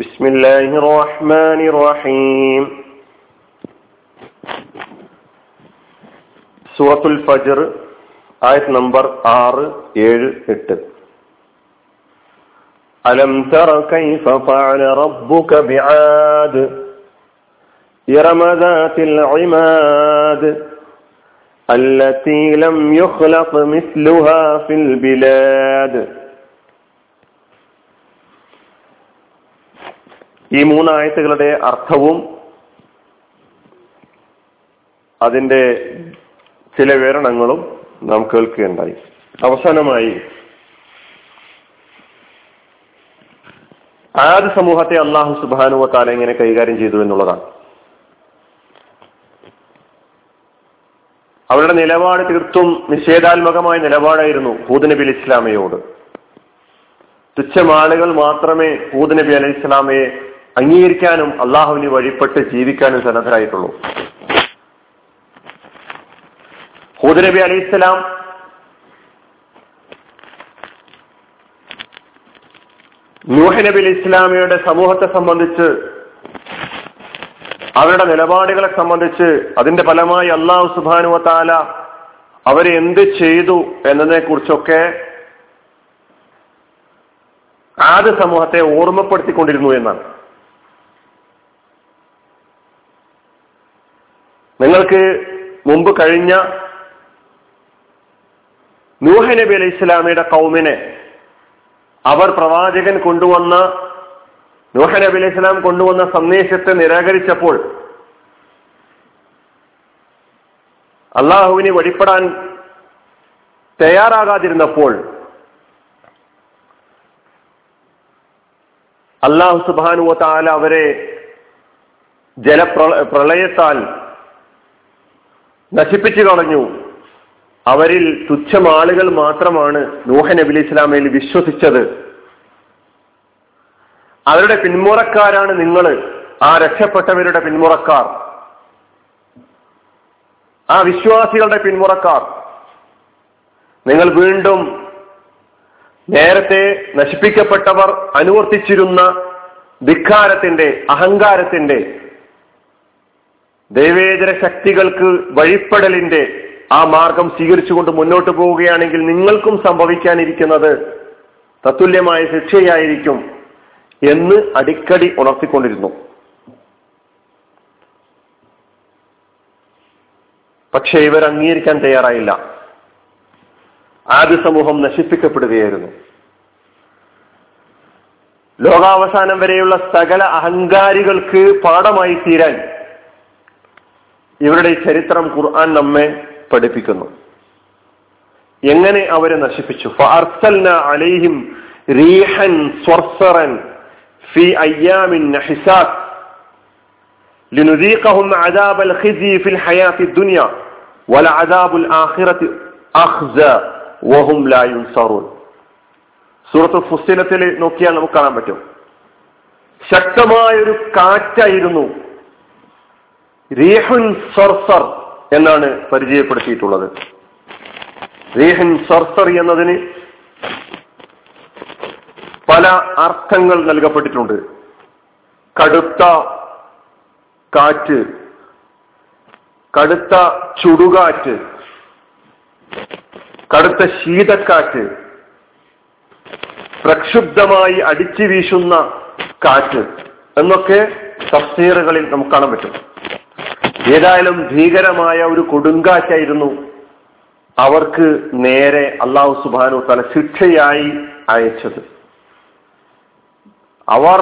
ബിസ്മില്ലാഹിർ റഹ്മാനിർ റഹീം. സൂറത്തുൽ ഫജ്ർ ആയത് നമ്പർ 6, 7, 8. അലം തറ കൈഫ ഫഅല റബ്ബുക ബിആദ് ഇറമ ദാതിൽ ഇമാദ് അല്ലതീ ലം യുഖ്ലഖ് മിസ്ലുഹാ ഫിൽ ബിലാദ്. ഈ 3 ആയത്തുകളുടെ അർത്ഥവും അതിന്റെ ചില വിവരണങ്ങളും നാം കേൾക്കുകയുണ്ടായി. അവസാനമായി ആദ് സമൂഹത്തെ അല്ലാഹു സുബ്ഹാനഹു വ തആല എങ്ങനെ കൈകാര്യം ചെയ്തു എന്നുള്ളതാണ്. അവരുടെ നിലപാട് തീർത്തും നിഷേധാത്മകമായ നിലപാടായിരുന്നു ഹൂദ് നബി അലൈഹിസ്സലാമയോട്. തുച്ഛം ആളുകൾ മാത്രമേ ഹൂദ് നബി അലൈഹിസ്സലാമയെ അംഗീകരിക്കാനും അള്ളാഹുവിന് വഴിപ്പെട്ട് ജീവിക്കാനും സന്നദ്ധരായിട്ടുള്ളൂ. ഹൂദ് നബി അലൈഹിസ്സലാം നൂഹ് നബി അലൈഹിസ്സലാമയുടെ സമൂഹത്തെ സംബന്ധിച്ച്, അവരുടെ നിലപാടുകളെ സംബന്ധിച്ച്, അതിന്റെ ഫലമായി അള്ളാഹു സുബ്ഹാനഹു വ തആല അവരെ എന്ത് ചെയ്തു എന്നതിനെ കുറിച്ചൊക്കെ ആദ് സമൂഹത്തെ ഓർമ്മപ്പെടുത്തിക്കൊണ്ടിരുന്നു എന്നാണ്. നിങ്ങൾക്ക് മുമ്പ് കഴിഞ്ഞ നൂഹ് നബി അലൈഹി ഇസ്ലാമിയുടെ കൗമിനെ അവർ പ്രവാചകൻ കൊണ്ടുവന്ന, നൂഹ് നബി അലൈഹി ഇസ്ലാം കൊണ്ടുവന്ന സന്ദേശത്തെ നിരാകരിച്ചപ്പോൾ, അള്ളാഹുവിനെ വഴിപ്പെടാൻ തയ്യാറാകാതിരുന്നപ്പോൾ അള്ളാഹു സുബ്ഹാനഹു വ തആല അവരെ പ്രളയത്താൽ നശിപ്പിച്ചു കളഞ്ഞു. അവരിൽ തുച്ഛം ആളുകൾ മാത്രമാണ് നൂഹ് നബി അലൈഹി ഇസ്ലാമിൽ വിശ്വസിച്ചത്. അവരുടെ പിന്മുറക്കാരാണ് നിങ്ങൾ, ആ രക്ഷപ്പെട്ടവരുടെ പിന്മുറക്കാർ, ആ വിശ്വാസികളുടെ പിന്മുറക്കാർ. നിങ്ങൾ വീണ്ടും നേരത്തെ നശിപ്പിക്കപ്പെട്ടവർ അനുവർത്തിച്ചിരുന്ന ധിക്കാരത്തിന്റെ, അഹങ്കാരത്തിന്റെ, ദൈവേതര ശക്തികൾക്ക് വഴിപ്പെടലിന്റെ ആ മാർഗം സ്വീകരിച്ചുകൊണ്ട് മുന്നോട്ട് പോവുകയാണെങ്കിൽ നിങ്ങൾക്കും സംഭവിക്കാനിരിക്കുന്നത് തത്തുല്യമായ ശിക്ഷയായിരിക്കും എന്ന് അടിക്കടി ഉണർത്തിക്കൊണ്ടിരുന്നു. പക്ഷെ ഇവർ അംഗീകരിക്കാൻ തയ്യാറായില്ല. ആദ്യ സമൂഹം നശിപ്പിക്കപ്പെടുകയായിരുന്നു. ലോകാവസാനം വരെയുള്ള സകല അഹങ്കാരികൾക്ക് പാഠമായി തീരാൻ ഇവരുടെ ചരിത്രം ഖുർആൻ നമ്മെ പഠിപ്പിക്കുന്നു. എങ്ങനെ അവരെ നശിപ്പിച്ചു? ഫഅർസൽനാ അലൈഹിം റീഹൻ സർസറൻ ഫീ അയ്യാമിൻ നഹിസാത് ലിനുദീഖഹും അദാബൽ ഖിസി ഫിൽ ഹയാത്തിദ് ദുനിയ വൽ അദാബുൽ ആഖിറത്തി അഖ്സ വഹും ലാ യുൻസറൂൻ. സൂറത്തുൽ ഫുസ്സിലത്തിൽ നോക്കിയാൽ നമുക്ക് കാണാൻ പറ്റും, ശക്തമായൊരു കാറ്റായിരുന്നു, റീഹുൻ സർസർ എന്നാണ് പരിചയപ്പെടുത്തിയിട്ടുള്ളത്. റീഹുൻ സർസർ എന്നതിന് പല അർത്ഥങ്ങൾ നൽകപ്പെട്ടിട്ടുണ്ട്. കടുത്ത കാറ്റ്, കടുത്ത ചുടുകാറ്റ്, കടുത്ത ശീതക്കാറ്റ്, പ്രക്ഷുബ്ധമായി അടിച്ചു വീശുന്ന കാറ്റ് എന്നൊക്കെ തഫ്സീറുകളിൽ നമുക്ക് കാണാൻ പറ്റും. ഏതായാലും ഭീകരമായ ഒരു കൊടുങ്കാറ്റായിരുന്നു അവർക്ക് നേരെ അല്ലാഹു സുബ്ഹാനഹു വ തആല ശിക്ഷയായി അയച്ചത്. അവർ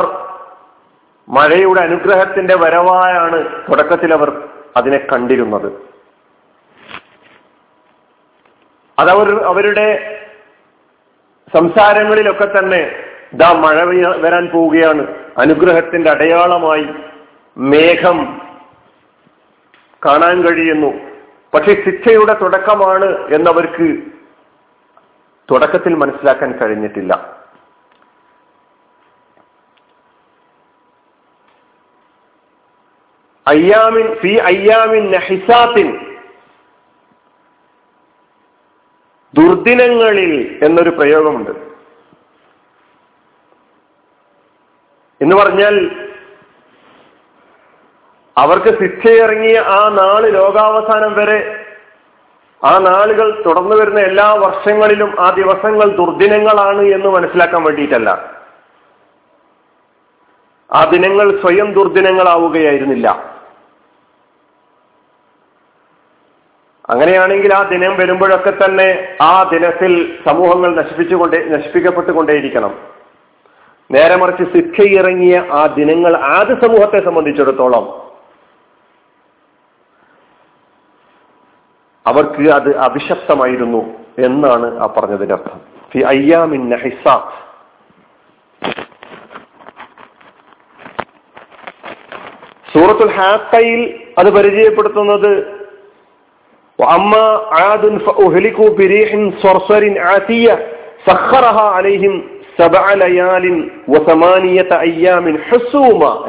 മഴയുടെ അനുഗ്രഹത്തിന്റെ വരവായാണ് തുടക്കത്തിൽ അവർ അതിനെ കണ്ടിരുന്നത്. അതവർ അവരുടെ സംസാരങ്ങളിലൊക്കെ തന്നെ, ദാ മഴ വരാൻ പോവുകയാണ്, അനുഗ്രഹത്തിന്റെ അടയാളമായി മേഘം കാണാൻ കഴിയുന്നു. പക്ഷെ ശിക്ഷയുടെ തുടക്കമാണ് എന്നവർക്ക് തുടക്കത്തിൽ മനസ്സിലാക്കാൻ കഴിഞ്ഞിട്ടില്ല. അയ്യാമിൻ ഫീ അയ്യാമിൻ നഹിസാത്തിൻ, ദുർദിനങ്ങളിൽ എന്നൊരു പ്രയോഗമുണ്ട്. എന്ന് പറഞ്ഞാൽ അവർക്ക് ശിക്ഷയിറങ്ങിയ ആ നാല് ലോകാവസാനം വരെ, ആ നാളുകൾ തുടർന്നു വരുന്ന എല്ലാ വർഷങ്ങളിലും ആ ദിവസങ്ങൾ ദുർദിനങ്ങളാണ് എന്ന് മനസ്സിലാക്കാൻ വേണ്ടിയിട്ടല്ല. ആ ദിനങ്ങൾ സ്വയം ദുർദിനങ്ങളാവുകയായിരുന്നില്ല. അങ്ങനെയാണെങ്കിൽ ആ ദിനം വരുമ്പോഴൊക്കെ തന്നെ ആ ദിനത്തിൽ സമൂഹങ്ങൾ നശിപ്പിക്കപ്പെട്ടുകൊണ്ടേയിരിക്കണം. നേരെ മറിച്ച് ശിക്ഷയിറങ്ങിയ ആ ദിനങ്ങൾ ആദ്യ സമൂഹത്തെ സംബന്ധിച്ചിടത്തോളം അവർക്ക് അത് അഭിശപ്തമായിരുന്നു എന്നാണ് ആ പറഞ്ഞതിന്റെ അർത്ഥം. ഫി അയ്യാമിൻ നഹിസാത്ത്, സൂറത്തുൽ ഹാഖയിൽ അത് പരിചയപ്പെടുത്തുന്നത്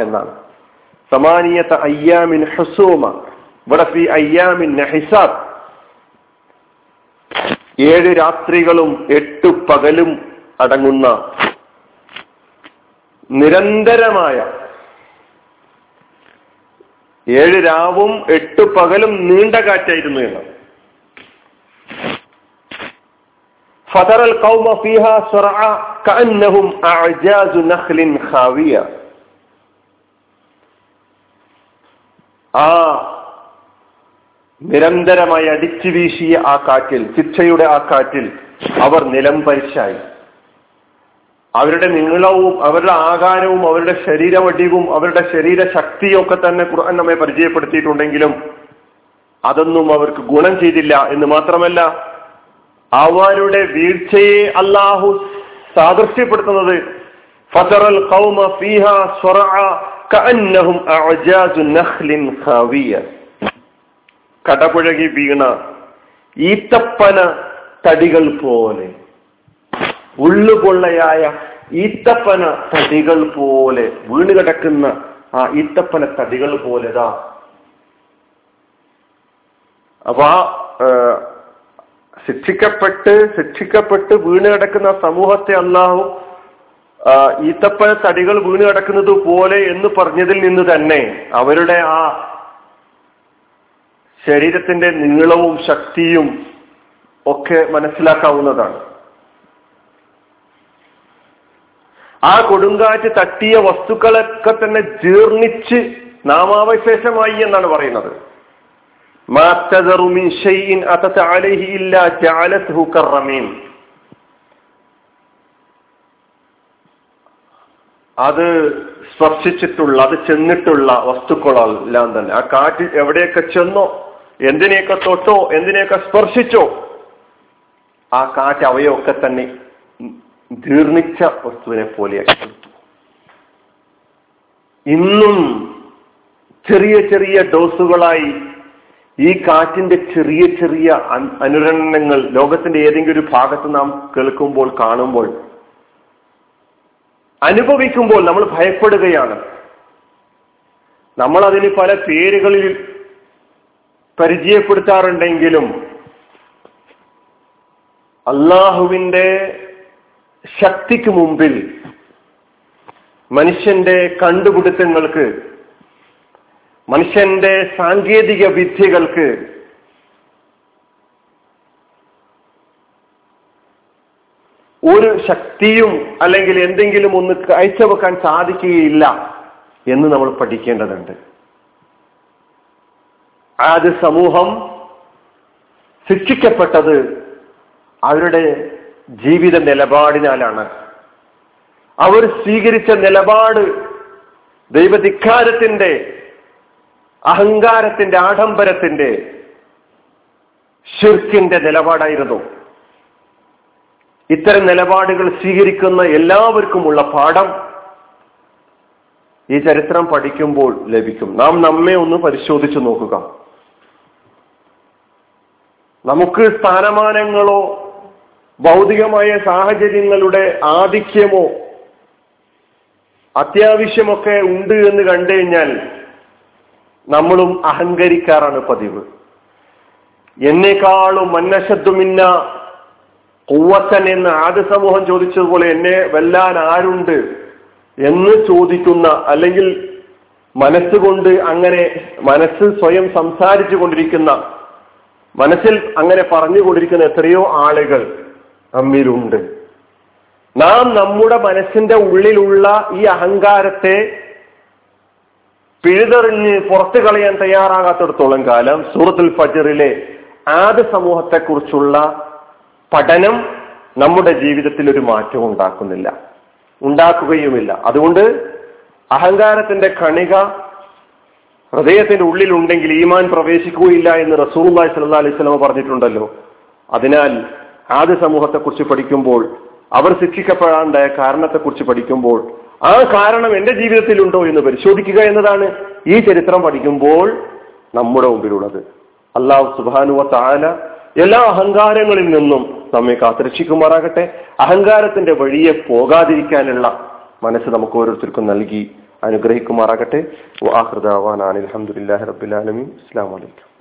എന്നാണ്. ഏഴ് രാത്രികളും എട്ടു പകലും അടങ്ങുന്ന നിരന്തരമായ, ഏഴ് രാവും എട്ടു പകലും നീണ്ട കാറ്റായിരുന്നു എന്ന്. ഫതറൽ ഖൗമ ഫീഹാ സറഅ കഅന്നഹും അഅജാസു നഖ്ലിൻ ഖാവിയ. ആ നിരന്തരമായി അടിച്ചു വീശിയ ആ കാറ്റിൽ, ശിക്ഷയുടെ ആ കാറ്റിൽ അവർ നിലം പരിശായി. അവരുടെ നീളവും അവരുടെ ആകാരവും അവരുടെ ശരീരവടിവും അവരുടെ ശരീരശക്തിയും ഒക്കെ തന്നെ ഖുർആൻ നമ്മെ പരിചയപ്പെടുത്തിയിട്ടുണ്ടെങ്കിലും അതൊന്നും അവർക്ക് ഗുണം ചെയ്തില്ല എന്ന് മാത്രമല്ല, അവരുടെ വീഴ്ചയെ അല്ലാഹു സാദൃശ്യപ്പെടുത്തുന്നത് ഫതറൽ ഖൗമ ഫീഹാ സറഅ കഅന്നഹും അഅജാസു നഖ്ലിൻ ഖാവിയ, കടപുഴകി വീണ ഈത്തപ്പന തടികൾ പോലെ, ഉള്ളുകൊള്ളയായ ഈത്തപ്പന തടികൾ പോലെ വീണ് കിടക്കുന്ന ആ ഈത്തപ്പന തടികൾ പോലെതാ. അപ്പൊ ആ ശിക്ഷിക്കപ്പെട്ട് വീണ് കിടക്കുന്ന സമൂഹത്തെ അല്ലാഹു ഈത്തപ്പന തടികൾ വീണ് കിടക്കുന്നത് പോലെ എന്ന് പറഞ്ഞതിൽ നിന്ന് തന്നെ അവരുടെ ആ ശരീരത്തിന്റെ നീളവും ശക്തിയും ഒക്കെ മനസ്സിലാക്കാവുന്നതാണ്. ആ കൊടുങ്കാറ്റ് തട്ടിയ വസ്തുക്കളൊക്കെ തന്നെ ജീർണിച്ച് നാമാവശേഷമായി എന്നാണ് പറയുന്നത്. അത് സ്പർശിച്ചിട്ടുള്ള, അത് ചെന്നിട്ടുള്ള വസ്തുക്കളെല്ലാം തന്നെ, ആ കാറ്റ് എവിടെയൊക്കെ ചെന്നോ, എന്തിനെയൊക്കെ തൊട്ടോ, എന്തിനെയൊക്കെ സ്പർശിച്ചോ, ആ കാറ്റ് അവയൊക്കെ തന്നെ ദീർണിച്ച വസ്തുവിനെ പോലെയാക്കി. ഇന്നും ചെറിയ ചെറിയ ഡോസുകളായി ഈ കാറ്റിന്റെ ചെറിയ ചെറിയ അനുരണനങ്ങൾ ലോകത്തിന്റെ ഏതെങ്കിലും ഒരു ഭാഗത്ത് നാം കേൾക്കുമ്പോൾ, കാണുമ്പോൾ, അനുഭവിക്കുമ്പോൾ നമ്മൾ ഭയപ്പെടുകയാണ്. നമ്മൾ അതിന് പല പേരുകളിൽ പരിചയപ്പെടുത്താറുണ്ടെങ്കിലും അല്ലാഹുവിന്റെ ശക്തിക്ക് മുമ്പിൽ മനുഷ്യന്റെ കണ്ടുപിടുത്തങ്ങൾക്ക്, മനുഷ്യന്റെ സാങ്കേതിക വിദ്യകൾക്ക്, ഒരു ശക്തിയും അല്ലെങ്കിൽ എന്തെങ്കിലും ഒന്ന് അയച്ചുവെക്കാൻ സാധിക്കുകയില്ല എന്ന് നമ്മൾ പഠിക്കേണ്ടതുണ്ട്. ആദ്യ സമൂഹം ശിക്ഷിക്കപ്പെട്ടത് അവരുടെ ജീവിത നിലപാടിനാലാണ്. അവർ സ്വീകരിച്ച നിലപാട് ദൈവധിക്കാരത്തിന്റെ, അഹങ്കാരത്തിന്റെ, ആഡംബരത്തിന്റെ, ശിർക്കിന്റെ നിലപാടായിരുന്നു. ഇത്തരം നിലപാടുകൾ സ്വീകരിക്കുന്ന എല്ലാവർക്കുമുള്ള പാഠം ഈ ചരിത്രം പഠിക്കുമ്പോൾ ലഭിക്കും. നാം നമ്മെ ഒന്ന് പരിശോധിച്ചു നോക്കുക. നമുക്ക് സ്ഥാനമാനങ്ങളോ ഭൗതികമായ സാഹചര്യങ്ങളുടെ ആധിക്യമോ അത്യാവശ്യമൊക്കെ ഉണ്ട് എന്ന് കണ്ടു കഴിഞ്ഞാൽ നമ്മളും അഹങ്കരിക്കാറാണ് പതിവ്. എന്നെക്കാളും മന്നശദ്മിന്ന കൂവത്തൻ എന്ന് ആദ്യ സമൂഹം ചോദിച്ചതുപോലെ എന്നെ വെല്ലാൻ ആരുണ്ട്, എന്ന് ചോദിക്കുന്ന, അല്ലെങ്കിൽ മനസ്സുകൊണ്ട് അങ്ങനെ മനസ്സ് സ്വയം സംസാരിച്ചു കൊണ്ടിരിക്കുന്ന, മനസ്സിൽ അങ്ങനെ പറഞ്ഞുകൊണ്ടിരിക്കുന്ന എത്രയോ ആളുകൾ നമ്മിലുണ്ട്. നാം നമ്മുടെ മനസ്സിന്റെ ഉള്ളിലുള്ള ഈ അഹങ്കാരത്തെ പിഴുതെറിഞ്ഞ് പുറത്തു കളയാൻ തയ്യാറാകാത്തിടത്തോളം കാലം സൂറത്തുൽ ഫജ്റിലെ ആദ് സമൂഹത്തെക്കുറിച്ചുള്ള പഠനം നമ്മുടെ ജീവിതത്തിൽ ഒരു മാറ്റം ഉണ്ടാക്കുകയുമില്ല. അതുകൊണ്ട് അഹങ്കാരത്തിന്റെ കണിക ഹൃദയത്തിന്റെ ഉള്ളിലുണ്ടെങ്കിൽ ഈമാൻ പ്രവേശിക്കുകയില്ല എന്ന് റസൂലുള്ളാഹി സ്വല്ലല്ലാഹു അലൈഹി വസല്ലം പറഞ്ഞിട്ടുണ്ടല്ലോ. അതിനാൽ ആദ്യ സമൂഹത്തെക്കുറിച്ച് പഠിക്കുമ്പോൾ, അവർ ശിക്ഷിക്കപ്പെടാണ്ടായ കാരണത്തെക്കുറിച്ച് പഠിക്കുമ്പോൾ, ആ കാരണം എന്റെ ജീവിതത്തിലുണ്ടോ എന്ന് പരിശോധിക്കുക എന്നതാണ് ഈ ചരിത്രം പഠിക്കുമ്പോൾ നമ്മുടെ മുമ്പിലുള്ളത്. അല്ലാഹു സുബ്ഹാനഹു വ തആല എല്ലാ അഹങ്കാരങ്ങളിൽ നിന്നും നമ്മെ കാത്തുരക്ഷിക്കുമാറാകട്ടെ. അഹങ്കാരത്തിന്റെ വഴിയെ പോകാതിരിക്കാനുള്ള മനസ്സ് നമുക്ക് ഓരോരുത്തർക്കും നൽകി അനുഗ്രഹിക്കുമാറാകട്ടെ. വആഖിറു ദഅ്വാനാ അൽഹംദുലില്ലാഹി റബ്ബിൽ ആലമീൻ. അസ്സലാമു അലൈക്കും.